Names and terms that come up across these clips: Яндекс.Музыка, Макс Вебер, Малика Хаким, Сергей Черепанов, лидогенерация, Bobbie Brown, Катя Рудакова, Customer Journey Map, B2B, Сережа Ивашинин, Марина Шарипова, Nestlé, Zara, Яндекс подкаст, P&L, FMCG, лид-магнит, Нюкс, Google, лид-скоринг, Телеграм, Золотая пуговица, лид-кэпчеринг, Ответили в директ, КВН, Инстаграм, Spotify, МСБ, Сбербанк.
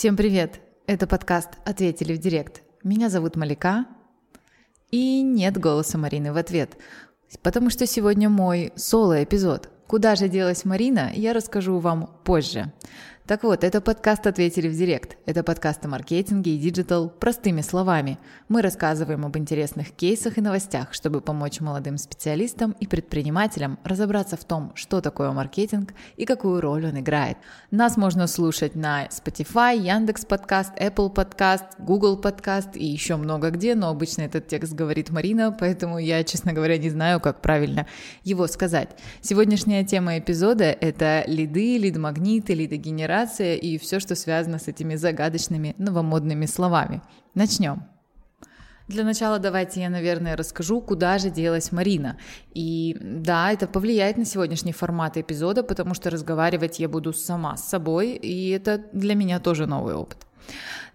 Всем привет! Это подкаст «Ответили в директ». Меня зовут Малика, и нет голоса Марины в ответ, потому что сегодня мой соло-эпизод. Куда же делась Марина, я расскажу вам позже. Так вот, это подкаст «Ответили в директ». Это подкаст о маркетинге и диджитал простыми словами. Мы рассказываем об интересных кейсах и новостях, чтобы помочь молодым специалистам и предпринимателям разобраться в том, что такое маркетинг и какую роль он играет. Нас можно слушать на Spotify, Яндекс подкаст, Apple подкаст, Google подкаст и еще много где, но обычно этот текст говорит Марина, поэтому я, честно говоря, не знаю, как правильно его сказать. Сегодняшняя тема эпизода – это лиды, лид-магниты, лидогенерации, и все, что связано с этими загадочными новомодными словами. Начнем. Для начала давайте я, наверное, расскажу, куда же делась Марина. И да, это повлияет на сегодняшний формат эпизода, потому что разговаривать я буду сама с собой, и это для меня тоже новый опыт.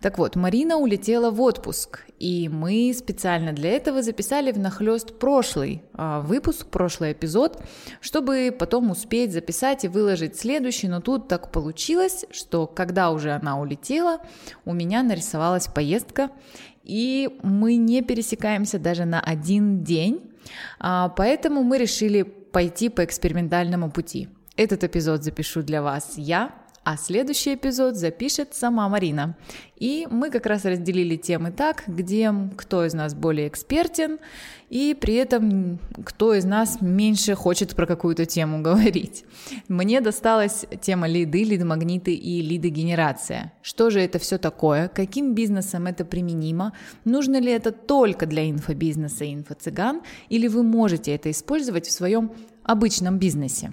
Так вот, Марина улетела в отпуск, и мы специально для этого записали внахлёст прошлый выпуск, прошлый эпизод, чтобы потом успеть записать и выложить следующий, но тут так получилось, что когда уже она улетела, у меня нарисовалась поездка, и мы не пересекаемся даже на один день, поэтому мы решили пойти по экспериментальному пути. Этот эпизод запишу для вас я, а следующий эпизод запишет сама Марина. И мы как раз разделили темы так, где кто из нас более экспертен, и при этом кто из нас меньше хочет про какую-то тему говорить. Мне досталась тема лиды, лид-магниты и лидогенерация. Что же это все такое? Каким бизнесом это применимо? Нужно ли это только для инфобизнеса и инфо-цыган? Или вы можете это использовать в своем обычном бизнесе?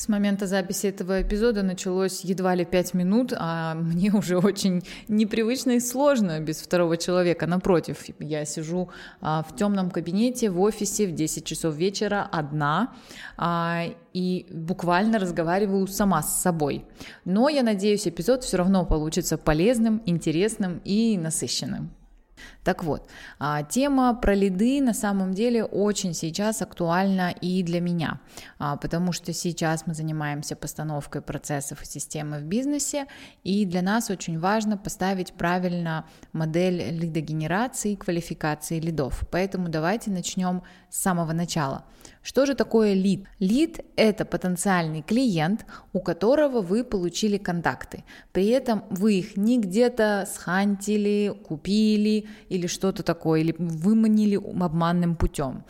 С момента записи этого эпизода началось едва ли 5 минут, а мне уже очень непривычно и сложно без второго человека. Напротив, я сижу в темном кабинете в офисе в 10 часов вечера одна и буквально разговариваю сама с собой. Но я надеюсь, эпизод все равно получится полезным, интересным и насыщенным. Так вот, тема про лиды на самом деле очень сейчас актуальна и для меня, потому что сейчас мы занимаемся постановкой процессов и системы в бизнесе, и для нас очень важно поставить правильно модель лидогенерации и квалификации лидов. Поэтому давайте начнем с самого начала. Что же такое лид? Лид – это потенциальный клиент, у которого вы получили контакты. При этом вы их не где-то схантили, купили или что-то такое, или выманили обманным путем.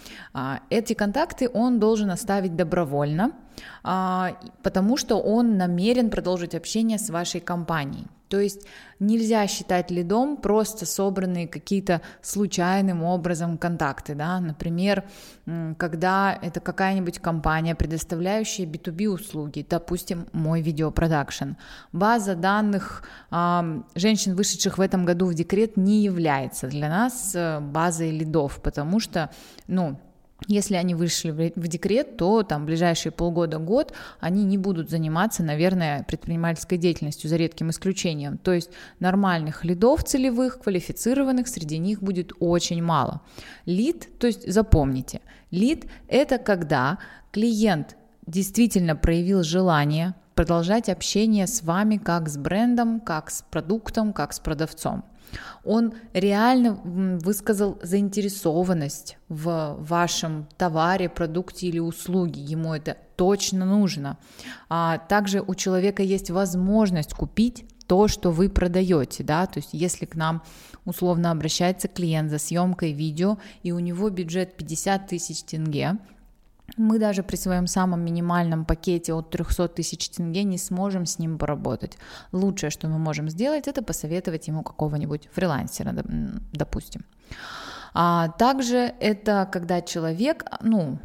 Эти контакты он должен оставить добровольно, потому что он намерен продолжить общение с вашей компанией. То есть нельзя считать лидом просто собранные какие-то случайным образом контакты, да? Например, когда это какая-нибудь компания, предоставляющая B2B-услуги, допустим, мой видеопродакшн. База данных женщин, вышедших в этом году в декрет, не является для нас базой лидов, потому что, если они вышли в декрет, то там ближайшие полгода-год они не будут заниматься, наверное, предпринимательской деятельностью, за редким исключением. То есть нормальных лидов целевых, квалифицированных, среди них будет очень мало. Лид, то есть запомните, лид – это когда клиент действительно проявил желание продолжать общение с вами как с брендом, как с продуктом, как с продавцом. Он реально высказал заинтересованность в вашем товаре, продукте или услуге. Ему это точно нужно. А также у человека есть возможность купить то, что вы продаете, да, то есть если к нам условно обращается клиент за съемкой видео, и у него бюджет 50 тысяч тенге, мы даже при своем самом минимальном пакете от 300 тысяч тенге не сможем с ним поработать. Лучшее, что мы можем сделать, это посоветовать ему какого-нибудь фрилансера, допустим. А также это когда человек,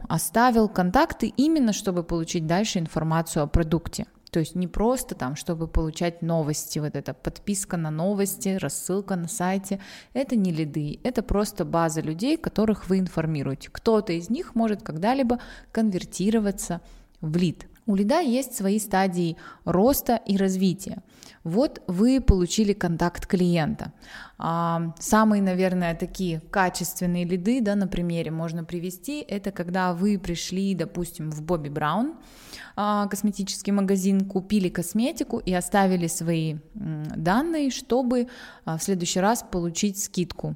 оставил контакты именно, чтобы получить дальше информацию о продукте. То есть не просто там, чтобы получать новости, вот эта подписка на новости, рассылка на сайте, это не лиды, это просто база людей, которых вы информируете. Кто-то из них может когда-либо конвертироваться в лид. У лида есть свои стадии роста и развития. Вот вы получили контакт клиента. Самые, наверное, такие качественные лиды, да, на примере можно привести, это когда вы пришли, допустим, в Bobbie Brown, косметический магазин, купили косметику и оставили свои данные, чтобы в следующий раз получить скидку.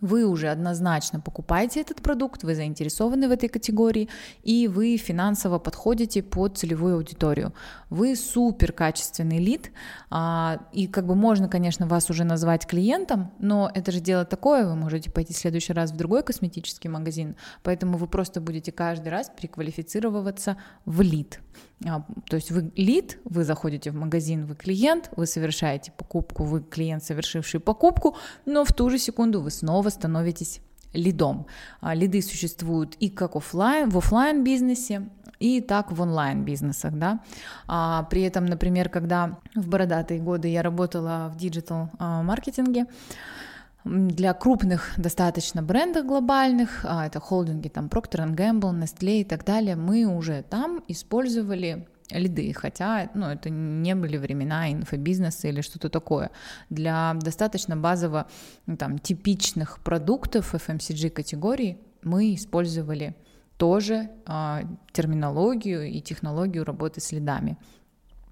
Вы уже однозначно покупаете этот продукт, вы заинтересованы в этой категории, и вы финансово подходите под целевую аудиторию. Вы суперкачественный лид, и как бы можно, конечно, вас уже назвать клиентом, но это же дело такое, вы можете пойти в следующий раз в другой косметический магазин, поэтому вы просто будете каждый раз переквалифицироваться в лид. То есть вы лид, вы заходите в магазин, вы клиент, вы совершаете покупку, вы клиент, совершивший покупку, но в ту же секунду вы снова становитесь лидом. Лиды существуют и как офлайн, в офлайн бизнесе, и так в онлайн бизнесах, да. При этом, например, когда в бородатые годы я работала в диджитал маркетинге, для крупных достаточно брендов глобальных, это холдинги там Procter & Gamble, Nestlé и так далее, мы уже там использовали лиды, хотя это не были времена инфобизнеса или что-то такое. для достаточно базово типичных продуктов FMCG категории мы использовали тоже терминологию и технологию работы с лидами.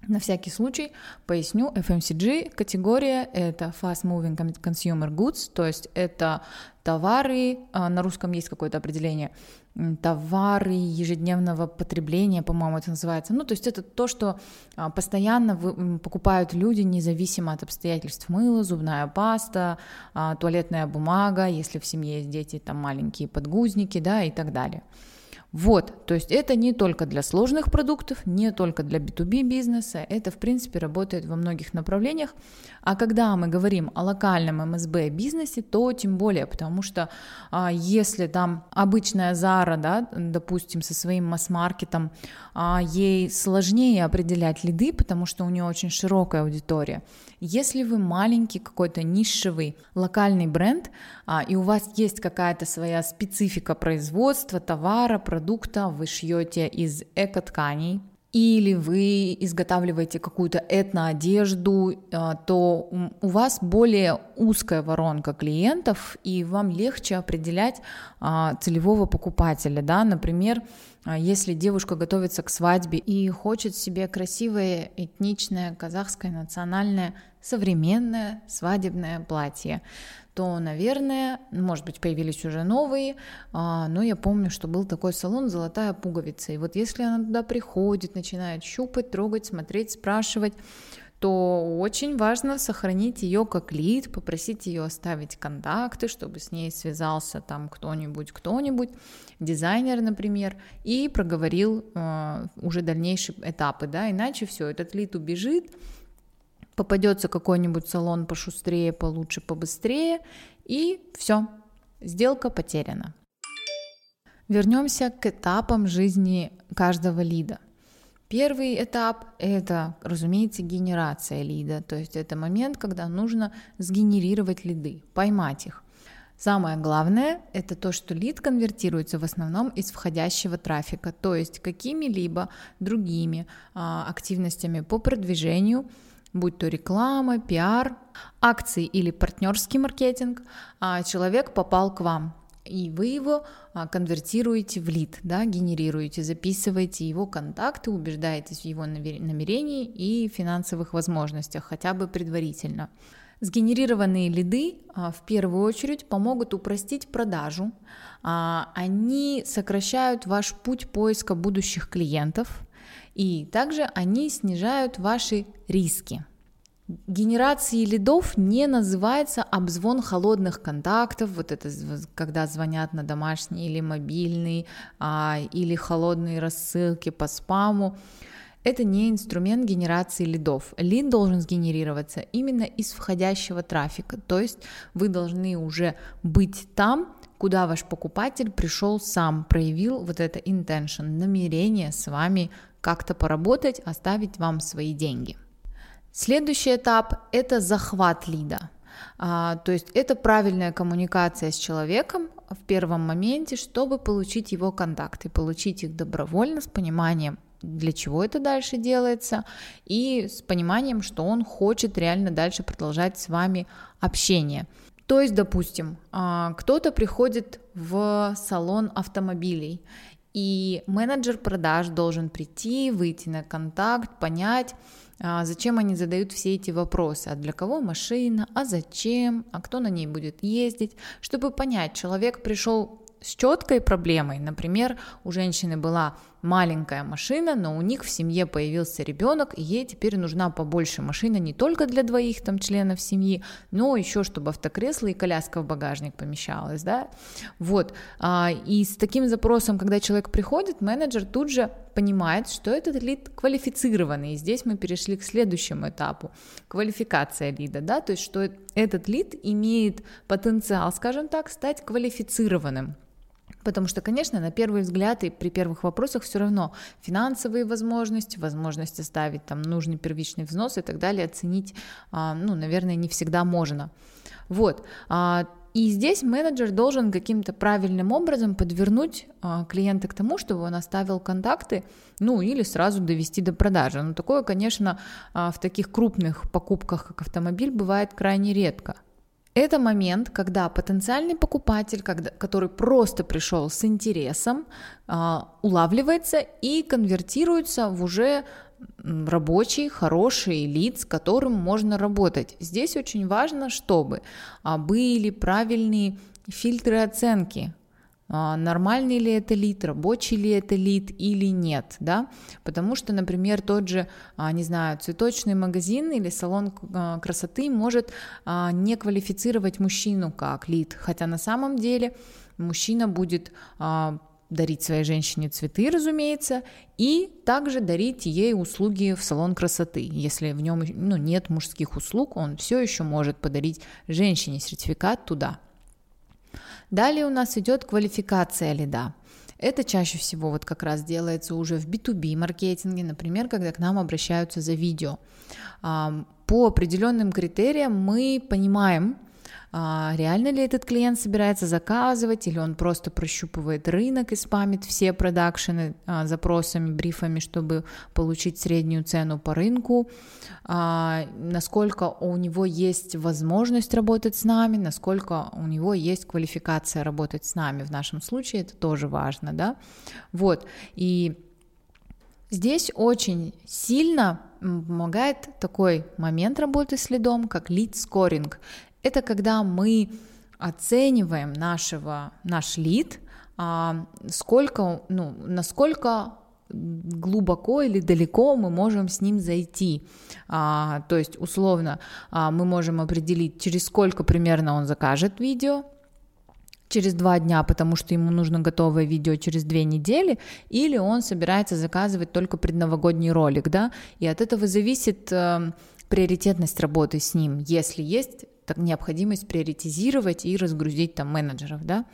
На всякий случай поясню, FMCG категория – это Fast Moving Consumer Goods, то есть это товары, на русском есть какое-то определение, товары ежедневного потребления, по-моему, это называется. То есть это то, что постоянно покупают люди, независимо от обстоятельств. Мыло, зубная паста, туалетная бумага, если в семье есть дети, там маленькие подгузники, да, и так далее. Вот, то есть это не только для сложных продуктов, не только для B2B бизнеса, это, в принципе, работает во многих направлениях. А когда мы говорим о локальном МСБ бизнесе, то тем более, потому что если там обычная Zara, да, допустим, со своим масс-маркетом, ей сложнее определять лиды, потому что у нее очень широкая аудитория. Если вы маленький какой-то нишевый локальный бренд, и у вас есть какая-то своя специфика производства, товара, продукта, вы шьете из эко-тканей, или вы изготавливаете какую-то этноодежду, то у вас более узкая воронка клиентов, и вам легче определять целевого покупателя, да, например, если девушка готовится к свадьбе и хочет себе красивое этничное казахское национальное современное свадебное платье, то, наверное, может быть, появились уже новые, но я помню, что был такой салон «Золотая пуговица», и вот если она туда приходит, начинает щупать, трогать, смотреть, спрашивать, то очень важно сохранить ее как лид, попросить ее оставить контакты, чтобы с ней связался там кто-нибудь, дизайнер, например, и проговорил уже дальнейшие этапы, да, иначе все, этот лид убежит, попадется какой-нибудь салон пошустрее, получше, побыстрее, и все, сделка потеряна. Вернемся к этапам жизни каждого лида. Первый этап – это, разумеется, генерация лида, то есть это момент, когда нужно сгенерировать лиды, поймать их. Самое главное – это то, что лид конвертируется в основном из входящего трафика, то есть какими-либо другими активностями по продвижению, будь то реклама, пиар, акции или партнерский маркетинг, человек попал к вам. И вы его конвертируете в лид, да, генерируете, записываете его контакты, убеждаетесь в его намерении и финансовых возможностях, хотя бы предварительно. Сгенерированные лиды в первую очередь помогут упростить продажу, они сокращают ваш путь поиска будущих клиентов, и также они снижают ваши риски. Генерацией лидов не называется обзвон холодных контактов, вот это когда звонят на домашний или мобильный, или холодные рассылки по спаму. Это не инструмент генерации лидов. Лид должен сгенерироваться именно из входящего трафика, то есть вы должны уже быть там, куда ваш покупатель пришел сам, проявил вот это intention, намерение с вами как-то поработать, оставить вам свои деньги. Следующий этап – это захват лида, то есть это правильная коммуникация с человеком в первом моменте, чтобы получить его контакты, получить их добровольно с пониманием для чего это дальше делается, и с пониманием, что он хочет реально дальше продолжать с вами общение. То есть, допустим, кто-то приходит в салон автомобилей, и менеджер продаж должен прийти, выйти на контакт, понять, зачем они задают все эти вопросы, а для кого машина, а зачем, а кто на ней будет ездить, чтобы понять, человек пришел с четкой проблемой. Например, у женщины была маленькая машина, но у них в семье появился ребенок, и ей теперь нужна побольше машина не только для двоих там членов семьи, но еще чтобы автокресло и коляска в багажник помещалась, да? Вот. И с таким запросом, когда человек приходит, менеджер тут же понимает, что этот лид квалифицированный. И здесь мы перешли к следующему этапу – квалификация лида, да? То есть что этот лид имеет потенциал, скажем так, стать квалифицированным. Потому что, конечно, на первый взгляд и при первых вопросах все равно финансовые возможности, возможность оставить там нужный первичный взнос и так далее оценить, ну, наверное, не всегда можно. Вот. И здесь менеджер должен каким-то правильным образом подвернуть клиента к тому, чтобы он оставил контакты, ну или сразу довести до продажи. Но такое, конечно, в таких крупных покупках, как автомобиль, бывает крайне редко. Это момент, когда потенциальный покупатель, который просто пришел с интересом, улавливается и конвертируется в уже рабочий, хороший лид, с которым можно работать. Здесь очень важно, чтобы были правильные фильтры оценки. Нормальный ли это лид, рабочий ли это лид или нет, да, потому что, например, тот же, не знаю, цветочный магазин или салон красоты может не квалифицировать мужчину как лид, хотя на самом деле мужчина будет дарить своей женщине цветы, разумеется, и также дарить ей услуги в салон красоты. Если в нем, ну, нет мужских услуг, он все еще может подарить женщине сертификат туда. Далее у нас идет квалификация лида. Это чаще всего вот как раз делается уже в B2B маркетинге, например, когда к нам обращаются за видео. По определенным критериям мы понимаем, реально ли этот клиент собирается заказывать, или он просто прощупывает рынок и спамит все продакшены запросами, брифами, чтобы получить среднюю цену по рынку, насколько у него есть возможность работать с нами, насколько у него есть квалификация работать с нами. В нашем случае это тоже важно, да? Вот, и здесь очень сильно помогает такой момент работы с лидом, как лид-скоринг. Это когда мы оцениваем наш лид, сколько, ну, насколько глубоко или далеко мы можем с ним зайти. То есть, условно, мы можем определить, через сколько примерно он закажет видео, через 2 дня, потому что ему нужно готовое видео через 2 недели, или он собирается заказывать только предновогодний ролик, да, и от этого зависит приоритетность работы с ним, если есть необходимость приоритизировать и разгрузить там менеджеров, да.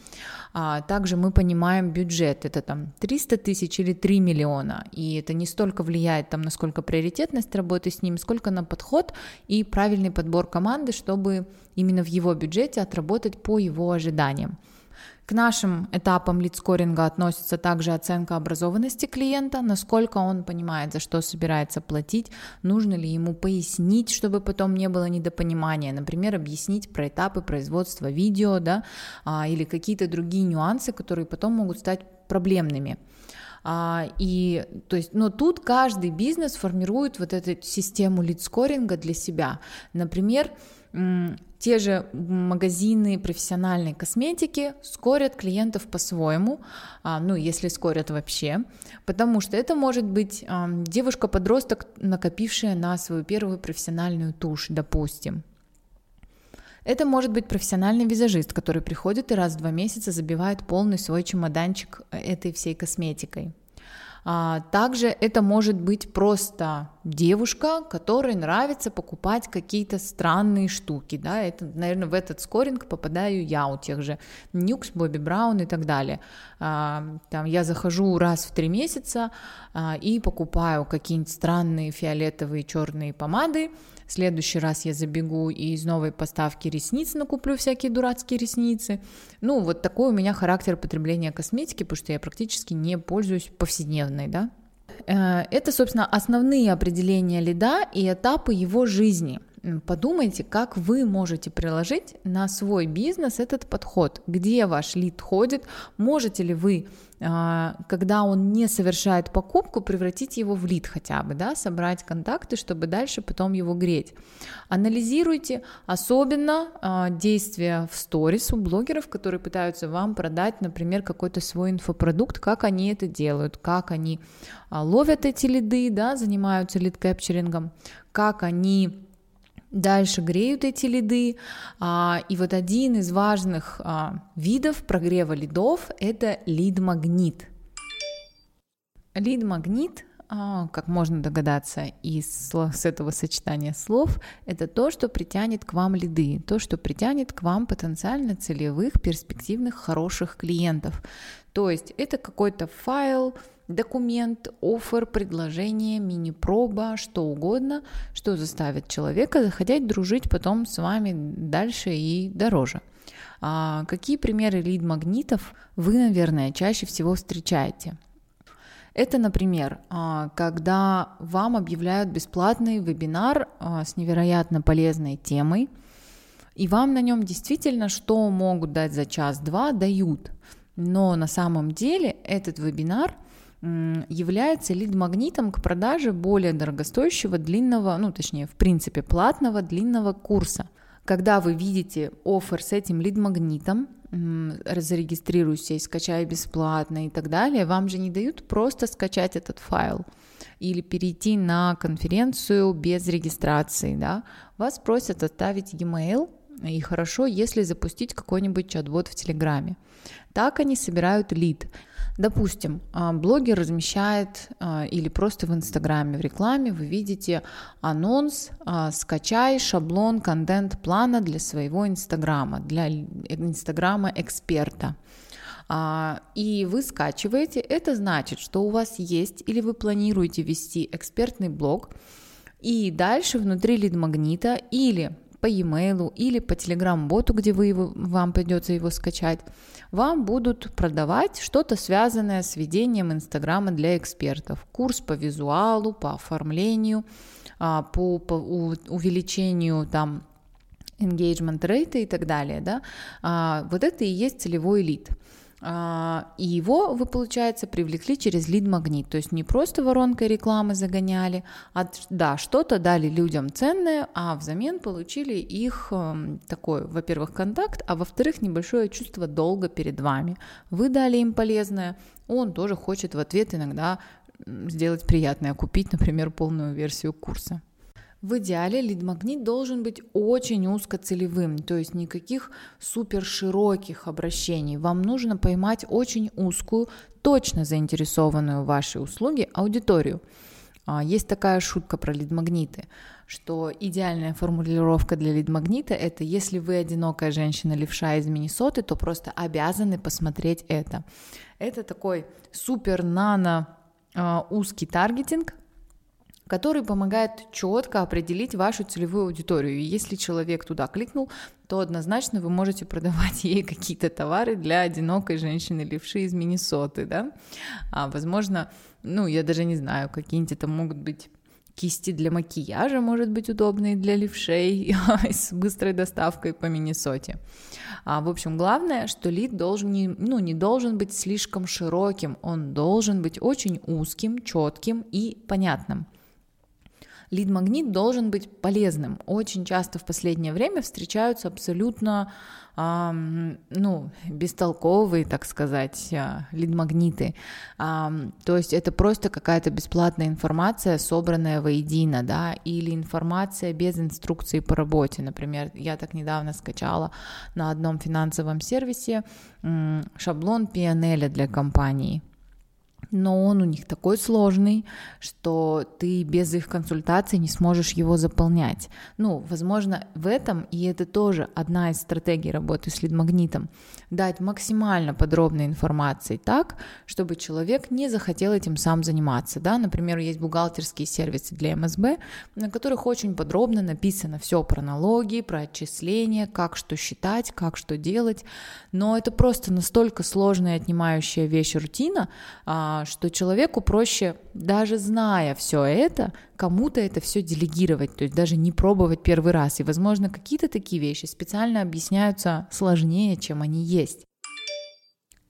Также мы понимаем бюджет, это там 300 тысяч или 3 миллиона, и это не столько влияет там, насколько приоритетность работы с ним, сколько на подход и правильный подбор команды, чтобы именно в его бюджете отработать по его ожиданиям. К нашим этапам лид-скоринга относится также оценка образованности клиента, насколько он понимает, за что собирается платить, нужно ли ему пояснить, чтобы потом не было недопонимания, например, объяснить про этапы производства видео, да, или какие-то другие нюансы, которые потом могут стать проблемными. И, то есть, но тут каждый бизнес формирует вот эту систему лид-скоринга для себя. Например, те же магазины профессиональной косметики скорят клиентов по-своему, ну, если скорят вообще, потому что это может быть девушка-подросток, накопившая на свою первую профессиональную тушь, допустим. Это может быть профессиональный визажист, который приходит и раз в 2 месяца забивает полный свой чемоданчик этой всей косметикой. Также это может быть просто девушка, которой нравится покупать какие-то странные штуки, да, это, наверное, в этот скоринг попадаю я у тех же Нюкс, Bobbie Brown и так далее. Там я захожу раз в 3 месяца и покупаю какие-нибудь странные фиолетовые, черные помады. В следующий раз я забегу и из новой поставки ресниц накуплю всякие дурацкие ресницы. Ну, вот такой у меня характер потребления косметики, потому что я практически не пользуюсь повседневной, да. Это, собственно, основные определения лида и этапы его жизни. Подумайте, как вы можете приложить на свой бизнес этот подход, где ваш лид ходит, можете ли вы, когда он не совершает покупку, превратить его в лид хотя бы, да, собрать контакты, чтобы дальше потом его греть. Анализируйте особенно действия в сторис у блогеров, которые пытаются вам продать, например, какой-то свой инфопродукт, как они это делают, как они ловят эти лиды, да, занимаются лид-кэпчерингом, как они дальше греют эти лиды, и вот один из важных видов прогрева лидов – это лид-магнит. Лид-магнит, как можно догадаться из этого сочетания слов, это то, что притянет к вам лиды, то, что притянет к вам потенциально целевых, перспективных, хороших клиентов. То есть это какой-то файл, документ, оффер, предложение, мини-проба, что угодно, что заставит человека захотеть дружить потом с вами дальше и дороже. Какие примеры лид-магнитов вы, наверное, чаще всего встречаете? Это, например, когда вам объявляют бесплатный вебинар с невероятно полезной темой, и вам на нем действительно что могут дать за час-два, дают. Но на самом деле этот вебинар является лид-магнитом к продаже более дорогостоящего длинного, ну точнее в принципе платного длинного курса. Когда вы видите оффер с этим лид-магнитом, зарегистрируйся и скачай бесплатно и так далее, вам же не дают просто скачать этот файл или перейти на конференцию без регистрации, да? Вас просят оставить e-mail, и хорошо, если запустить какой-нибудь чат-бот в Телеграме. Так они собирают лид. Допустим, блогер размещает или просто в Инстаграме в рекламе вы видите анонс «Скачай шаблон контент-плана для своего Инстаграма», для Инстаграма-эксперта. И вы скачиваете, это значит, что у вас есть или вы планируете вести экспертный блог, и дальше внутри лид-магнита или по e-mail или по телеграм-боту, где вам придется его скачать, вам будут продавать что-то связанное с ведением Инстаграма для экспертов. Курс по визуалу, по оформлению, по увеличению там engagement rate и так далее. Да? Вот это и есть целевой лид. И его, вы, получается, привлекли через лид-магнит, то есть не просто воронкой рекламы загоняли, а да, что-то дали людям ценное, а взамен получили их такой, во-первых, контакт, а во-вторых, небольшое чувство долга перед вами. Вы дали им полезное, он тоже хочет в ответ иногда сделать приятное, купить, например, полную версию курса. В идеале лид-магнит должен быть очень узкоцелевым, то есть никаких супершироких обращений. Вам нужно поймать очень узкую, точно заинтересованную в вашей услуге аудиторию. Есть такая шутка про лид-магниты, что идеальная формулировка для лид-магнита – это если вы одинокая женщина-левша из Миннесоты, то просто обязаны посмотреть это. Это такой супер-нано узкий таргетинг, который помогает четко определить вашу целевую аудиторию. И если человек туда кликнул, то однозначно вы можете продавать ей какие-то товары для одинокой женщины-левши из Миннесоты, да? Возможно, ну, я даже не знаю, какие-нибудь это могут быть кисти для макияжа, может быть, удобные для левшей с быстрой доставкой по Миннесоте. В общем, главное, что лид должен не должен быть слишком широким, он должен быть очень узким, четким и понятным. Лид-магнит должен быть полезным. Очень часто в последнее время встречаются абсолютно бестолковые, так сказать, лид-магниты. То есть это просто какая-то бесплатная информация, собранная воедино, да, или информация без инструкции по работе. Например, я так недавно скачала на одном финансовом сервисе шаблон P&L для компании. Но он у них такой сложный, что ты без их консультаций не сможешь его заполнять. Ну, возможно, в этом, и это тоже одна из стратегий работы с лид-магнитом, дать максимально подробной информации так, чтобы человек не захотел этим сам заниматься. Да? Например, есть бухгалтерские сервисы для МСБ, на которых очень подробно написано все про налоги, про отчисления, как что считать, как что делать. Но это просто настолько сложная, отнимающая вещь рутина, понимаю, что человеку проще, даже зная все это, кому-то это все делегировать, то есть даже не пробовать первый раз. И, возможно, какие-то такие вещи специально объясняются сложнее, чем они есть.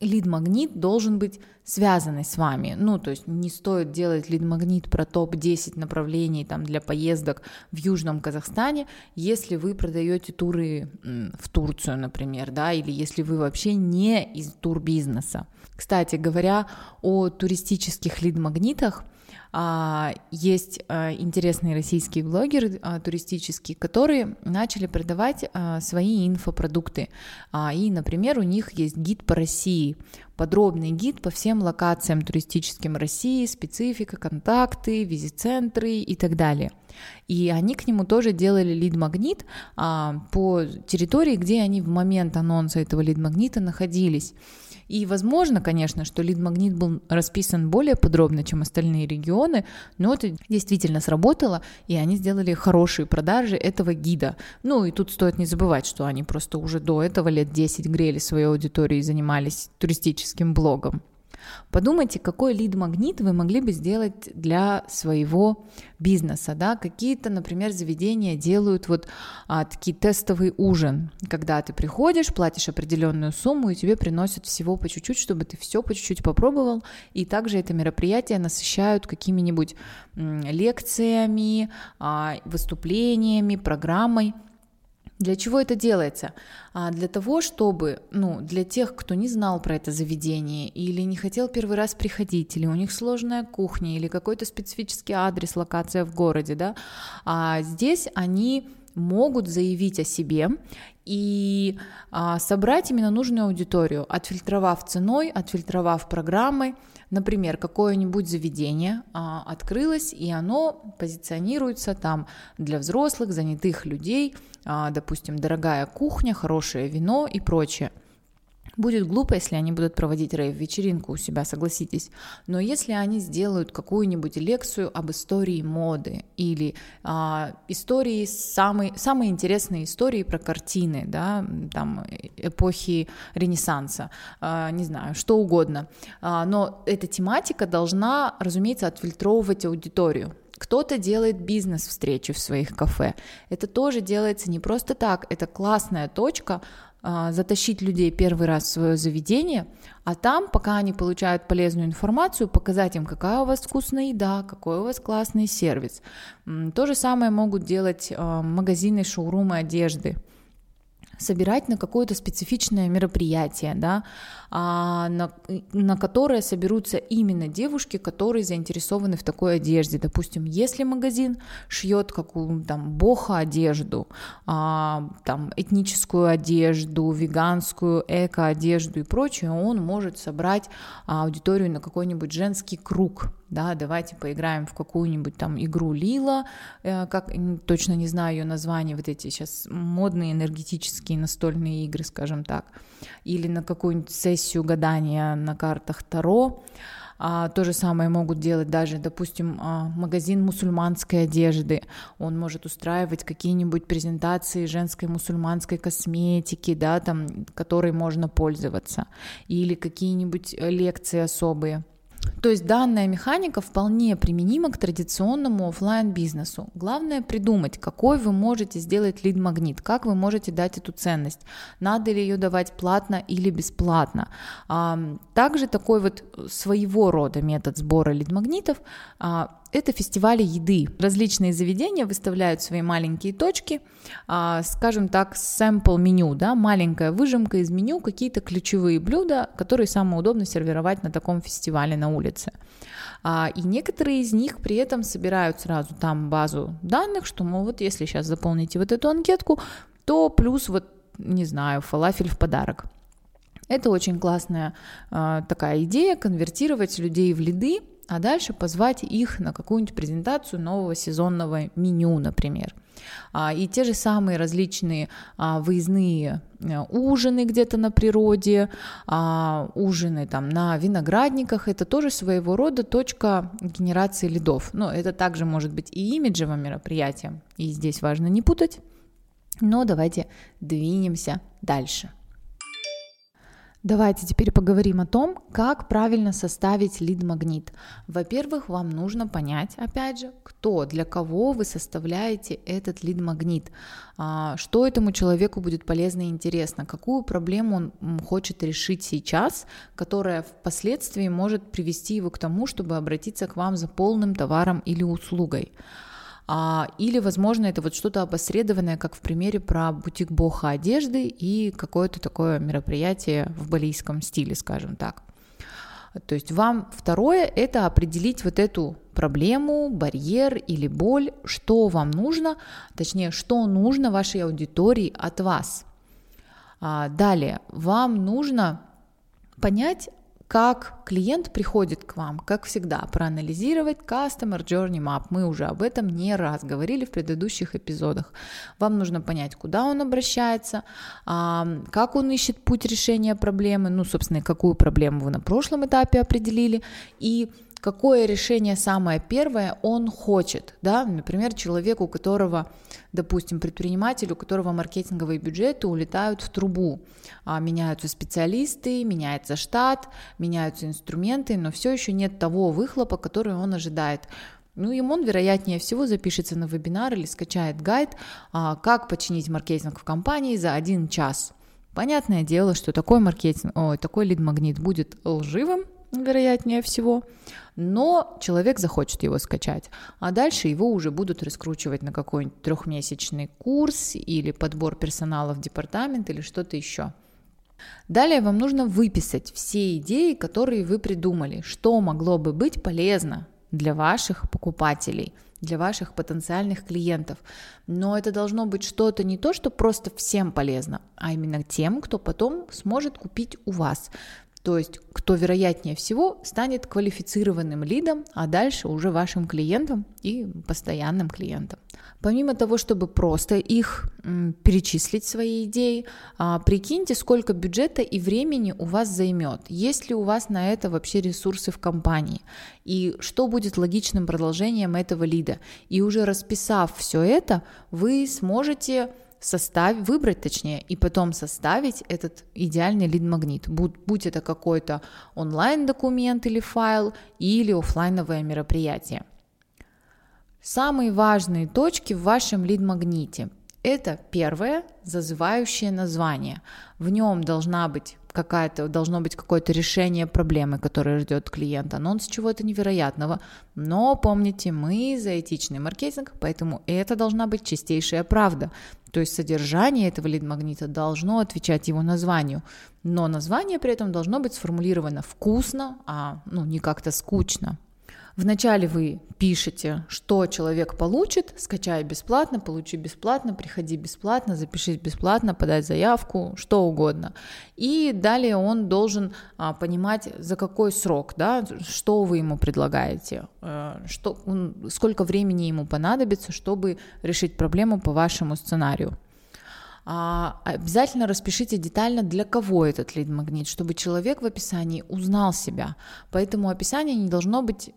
Лид-магнит должен быть связанный с вами, то есть не стоит делать лид-магнит про топ-10 направлений там, для поездок в Южном Казахстане, если вы продаете туры в Турцию, например, да, или если вы вообще не из турбизнеса. Кстати говоря, о туристических лид-магнитах, есть интересные российские блогеры туристические, которые начали продавать свои инфопродукты. И, например, у них есть гид по России, подробный гид по всем локациям туристическим России, специфика, контакты, визит-центры и так далее. И они к нему тоже делали лид-магнит по территории, где они в момент анонса этого лид-магнита находились. И возможно, конечно, что лид-магнит был расписан более подробно, чем остальные регионы, но это действительно сработало, и они сделали хорошие продажи этого гида. И тут стоит не забывать, что они просто уже до этого лет 10 грели свою аудиторию и занимались туристическим блогом. Подумайте, какой лид-магнит вы могли бы сделать для своего бизнеса, да? Какие-то, например, заведения делают такие тестовый ужин, когда ты приходишь, платишь определенную сумму, и тебе приносят всего по чуть-чуть, чтобы ты все по чуть-чуть попробовал, и также это мероприятие насыщают какими-нибудь лекциями, выступлениями, программой. Для чего это делается? Для того, чтобы, для тех, кто не знал про это заведение или не хотел первый раз приходить, или у них сложная кухня, или какой-то специфический адрес, локация в городе, да, здесь они могут заявить о себе и собрать именно нужную аудиторию, отфильтровав ценой, отфильтровав программой. Например, какое-нибудь заведение открылось, и оно позиционируется там для взрослых, занятых людей, допустим, дорогая кухня, хорошее вино и прочее. Будет глупо, если они будут проводить рейв-вечеринку у себя, согласитесь. Но если они сделают какую-нибудь лекцию об истории моды или истории, самые интересные истории про картины, да, там, эпохи Ренессанса, не знаю, что угодно. Но эта тематика должна, разумеется, отфильтровывать аудиторию. Кто-то делает бизнес-встречи в своих кафе. Это тоже делается не просто так, это классная точка затащить людей первый раз в свое заведение, а там, пока они получают полезную информацию, показать им, какая у вас вкусная еда, какой у вас классный сервис. То же самое могут делать магазины, шоурумы одежды. Собирать на какое-то специфичное мероприятие, да, на которое соберутся именно девушки, которые заинтересованы в такой одежде. Допустим, если магазин шьет какую-то там бохо-одежду, там, этническую одежду, веганскую, эко-одежду и прочее, он может собрать аудиторию на какой-нибудь женский круг. Да, давайте поиграем в какую-нибудь там игру Лила, точно не знаю ее название, вот эти сейчас модные энергетические настольные игры, скажем так, или на какую-нибудь сессию гадания на картах Таро. То же самое могут делать даже, допустим, магазин мусульманской одежды. Он может устраивать какие-нибудь презентации женской мусульманской косметики, да, там, которой можно пользоваться, или какие-нибудь лекции особые. То есть данная механика вполне применима к традиционному офлайн-бизнесу. Главное придумать, какой вы можете сделать лид-магнит, как вы можете дать эту ценность, надо ли ее давать платно или бесплатно. Также такой своего рода метод сбора лид-магнитов – это фестивали еды. Различные заведения выставляют свои маленькие точки, скажем так, сэмпл-меню, да, маленькая выжимка из меню, какие-то ключевые блюда, которые самое удобно сервировать на таком фестивале на улице. И некоторые из них при этом собирают сразу там базу данных, что, если сейчас заполните эту анкетку, то плюс, не знаю, фалафель в подарок. Это очень классная такая идея — конвертировать людей в лиды, а дальше позвать их на какую-нибудь презентацию нового сезонного меню, например. И те же самые различные выездные ужины где-то на природе, ужины там на виноградниках, это тоже своего рода точка генерации лидов. Но это также может быть и имиджевым мероприятием, и здесь важно не путать. Но давайте двинемся дальше. Давайте теперь поговорим о том, как правильно составить лид-магнит. Во-первых, вам нужно понять, опять же, кто, для кого вы составляете этот лид-магнит, что этому человеку будет полезно и интересно, какую проблему он хочет решить сейчас, которая впоследствии может привести его к тому, чтобы обратиться к вам за полным товаром или услугой. Или, возможно, это вот что-то опосредованное, как в примере про бутик Боха одежды и какое-то такое мероприятие в балийском стиле, скажем так. То есть вам второе – это определить вот эту проблему, барьер или боль, что вам нужно, точнее, что нужно вашей аудитории от вас. Далее, вам нужно понять, как клиент приходит к вам, как всегда, проанализировать Customer Journey Map. Мы уже об этом не раз говорили в предыдущих эпизодах. Вам нужно понять, куда он обращается, как он ищет путь решения проблемы, ну, собственно, какую проблему вы на прошлом этапе определили, и какое решение самое первое он хочет, да? Например, человек, у которого, допустим, предприниматель, у которого маркетинговые бюджеты улетают в трубу, меняются специалисты, меняется штат, меняются инструменты, но все еще нет того выхлопа, который он ожидает. Ну, ему он, вероятнее всего, запишется на вебинар или скачает гайд, как починить маркетинг в компании за 1 час. Понятное дело, что такой лид-магнит будет лживым, вероятнее всего, но человек захочет его скачать, а дальше его уже будут раскручивать на какой-нибудь 3-месячный курс или подбор персонала в департамент или что-то еще. Далее вам нужно выписать все идеи, которые вы придумали, что могло бы быть полезно для ваших покупателей, для ваших потенциальных клиентов. Но это должно быть что-то не то, что просто всем полезно, а именно тем, кто потом сможет купить у вас. То есть, кто, вероятнее всего, станет квалифицированным лидом, а дальше уже вашим клиентом и постоянным клиентом. Помимо того, чтобы просто их перечислить, свои идеи, прикиньте, сколько бюджета и времени у вас займет, есть ли у вас на это вообще ресурсы в компании, и что будет логичным продолжением этого лида. И уже расписав все это, вы сможете выбрать, и потом составить этот идеальный лид-магнит, будь это какой-то онлайн-документ или файл, или офлайновое мероприятие. Самые важные точки в вашем лид-магните – это первое – зазывающее название. В нем должно быть какое-то решение проблемы, которая ждет клиента, анонс чего-то невероятного. Но помните, мы за этичный маркетинг, поэтому это должна быть чистейшая правда. То есть содержание этого лид-магнита должно отвечать его названию, но название при этом должно быть сформулировано вкусно, не как-то скучно. Вначале вы пишете, что человек получит: скачай бесплатно, получи бесплатно, приходи бесплатно, запишись бесплатно, подай заявку, что угодно. И далее он должен понимать, за какой срок, да, что вы ему предлагаете, сколько времени ему понадобится, чтобы решить проблему по вашему сценарию. Обязательно распишите детально, для кого этот лид-магнит, чтобы человек в описании узнал себя. Поэтому описание не должно быть,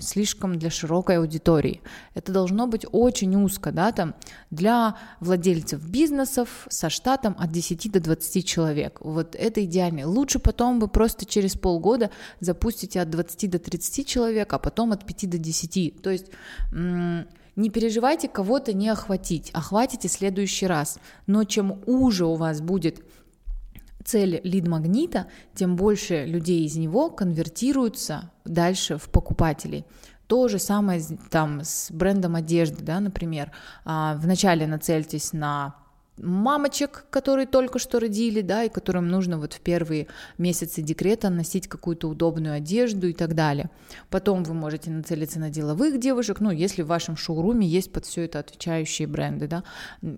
слишком для широкой аудитории. Это должно быть очень узко, да, там, для владельцев бизнесов со штатом от 10 до 20 человек. Вот это идеально. Лучше потом вы просто через полгода запустите от 20 до 30 человек, а потом от 5 до 10. То есть не переживайте кого-то не охватить, охватите в следующий раз. Но чем уже у вас будет цель лид-магнита, тем больше людей из него конвертируются дальше в покупателей. То же самое там с брендом одежды, да, например. Вначале нацельтесь на мамочек, которые только что родили, да, и которым нужно вот в первые месяцы декрета носить какую-то удобную одежду и так далее. Потом вы можете нацелиться на деловых девушек, если в вашем шоуруме есть под все это отвечающие бренды, да,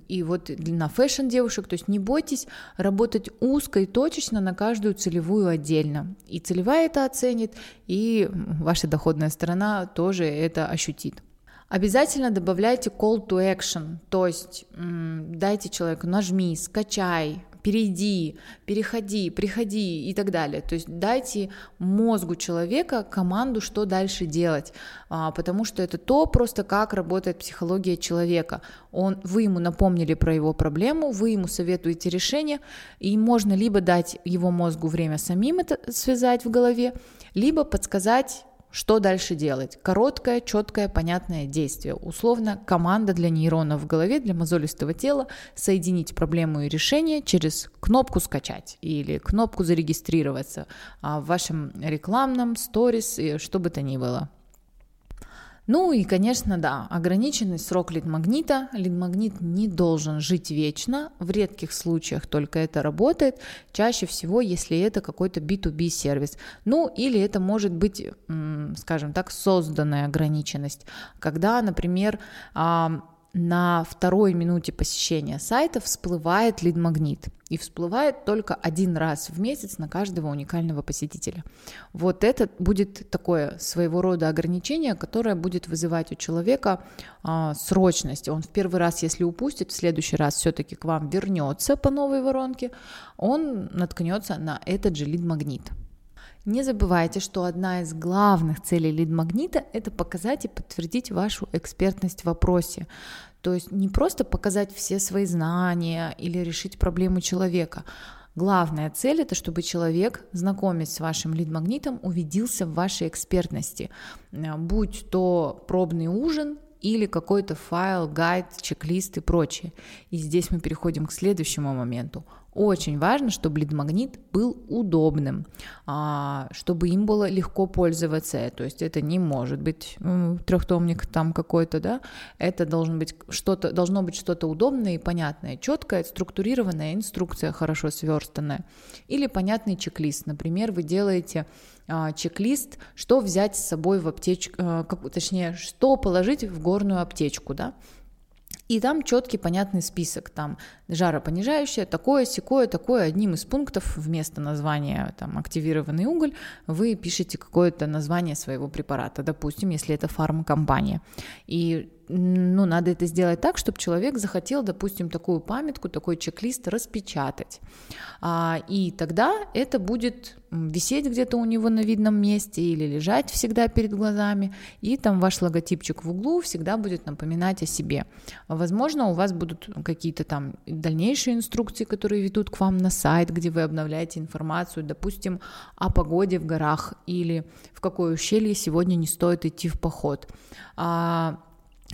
и вот на фэшн-девушек. То есть не бойтесь работать узко и точечно на каждую целевую отдельно. И целевая это оценит, и ваша доходная сторона тоже это ощутит. Обязательно добавляйте call to action, то есть дайте человеку: нажми, скачай, перейди, переходи, приходи и так далее. То есть дайте мозгу человека команду, что дальше делать, потому что это то просто, как работает психология человека. Вы ему напомнили про его проблему, вы ему советуете решение, и можно либо дать его мозгу время самим это связать в голове, либо подсказать, что дальше делать. Короткое, четкое, понятное действие. Условно, команда для нейронов в голове, для мозолистого тела: соединить проблему и решение через кнопку «скачать» или кнопку «зарегистрироваться» в вашем рекламном, сторис, что бы то ни было. Ну и, конечно, да, ограниченный срок лид-магнита. Лид-магнит не должен жить вечно, в редких случаях только это работает, чаще всего, если это какой-то B2B сервис. Ну или это может быть, скажем так, созданная ограниченность, когда, например, на второй минуте посещения сайта всплывает лид-магнит. И всплывает только один раз в месяц на каждого уникального посетителя. Вот это будет такое своего рода ограничение, которое будет вызывать у человека срочность. Он в первый раз, если упустит, в следующий раз все-таки к вам вернется по новой воронке, он наткнется на этот же лид-магнит. Не забывайте, что одна из главных целей лид-магнита – это показать и подтвердить вашу экспертность в вопросе. То есть не просто показать все свои знания или решить проблему человека. Главная цель – это чтобы человек, знакомясь с вашим лид-магнитом, убедился в вашей экспертности, будь то пробный ужин или какой-то файл, гайд, чек-лист и прочее. И здесь мы переходим к следующему моменту. Очень важно, чтобы лид-магнит был удобным, чтобы им было легко пользоваться. То есть это не может быть трехтомник там какой-то, да? Это должно быть что-то удобное и понятное, четкое, структурированная инструкция, хорошо сверстанная. Или понятный чек-лист. Например, вы делаете чек-лист, что взять с собой в аптечку, точнее, что положить в горную аптечку, да? И там четкий, понятный список, там жаропонижающее, такое, сякое, такое. Одним из пунктов вместо названия там активированный уголь вы пишете какое-то название своего препарата, допустим, если это фармкомпания. И надо это сделать так, чтобы человек захотел, допустим, такую памятку, такой чек-лист распечатать. И тогда это будет висеть где-то у него на видном месте или лежать всегда перед глазами, и там ваш логотипчик в углу всегда будет напоминать о себе. Возможно, у вас будут какие-то там дальнейшие инструкции, которые ведут к вам на сайт, где вы обновляете информацию, допустим, о погоде в горах или в какое ущелье сегодня не стоит идти в поход.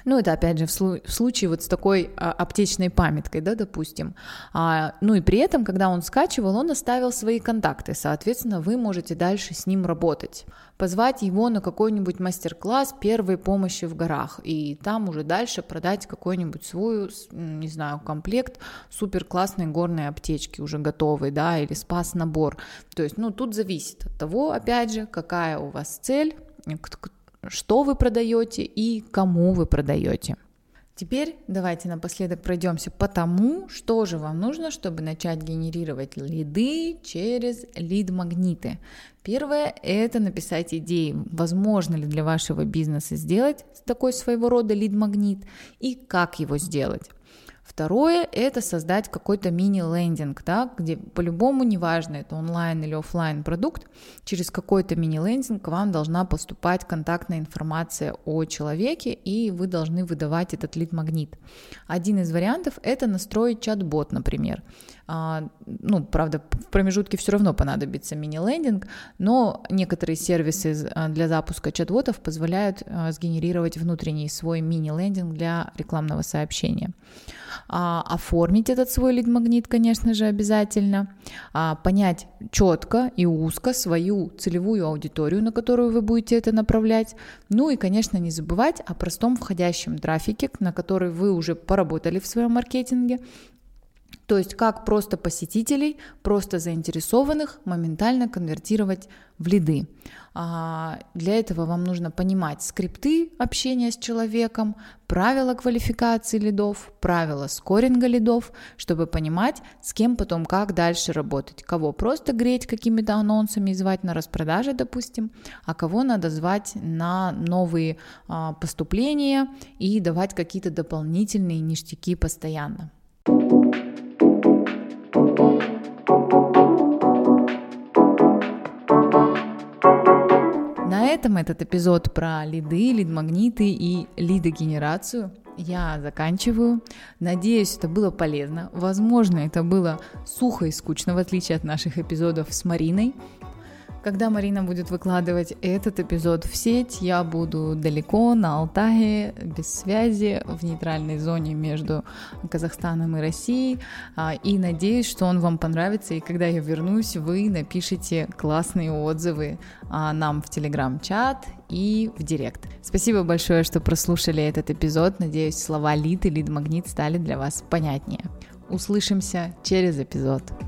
Это опять же в случае вот с такой аптечной памяткой, да, допустим. И при этом, когда он скачивал, он оставил свои контакты, соответственно, вы можете дальше с ним работать. Позвать его на какой-нибудь мастер-класс первой помощи в горах, и там уже дальше продать какой-нибудь свой, не знаю, комплект супер-классной горной аптечки, уже готовый, да, или спас-набор. То есть, тут зависит от того, опять же, какая у вас цель, что вы продаете и кому вы продаете. Теперь давайте напоследок пройдемся по тому, что же вам нужно, чтобы начать генерировать лиды через лид-магниты. Первое – это написать идеи, возможно ли для вашего бизнеса сделать такой своего рода лид-магнит и как его сделать. Второе – это создать какой-то мини-лендинг, да, где по-любому, неважно, это онлайн или офлайн продукт, через какой-то мини-лендинг к вам должна поступать контактная информация о человеке, и вы должны выдавать этот лид-магнит. Один из вариантов – это настроить чат-бот, например. Правда, в промежутке все равно понадобится мини-лендинг, но некоторые сервисы для запуска чат-ботов позволяют сгенерировать внутренний свой мини-лендинг для рекламного сообщения. Оформить этот свой лид-магнит, конечно же, обязательно, понять четко и узко свою целевую аудиторию, на которую вы будете это направлять, и, конечно, не забывать о простом входящем трафике, на который вы уже поработали в своем маркетинге, то есть как просто посетителей, просто заинтересованных моментально конвертировать в лиды. Для этого вам нужно понимать скрипты общения с человеком, правила квалификации лидов, правила скоринга лидов, чтобы понимать, с кем потом как дальше работать, кого просто греть какими-то анонсами и звать на распродажи, допустим, а кого надо звать на новые поступления и давать какие-то дополнительные ништяки постоянно. этом этот эпизод про лиды, лид-магниты и лидогенерацию я заканчиваю. Надеюсь, это было полезно. Возможно, это было сухо и скучно, в отличие от наших эпизодов с Мариной. Когда Марина будет выкладывать этот эпизод в сеть, я буду далеко, на Алтае, без связи, в нейтральной зоне между Казахстаном и Россией. И надеюсь, что он вам понравится. И когда я вернусь, вы напишите классные отзывы нам в Телеграм-чат и в Директ. Спасибо большое, что прослушали этот эпизод. Надеюсь, слова «лид» и «лид-магнит» стали для вас понятнее. Услышимся через эпизод.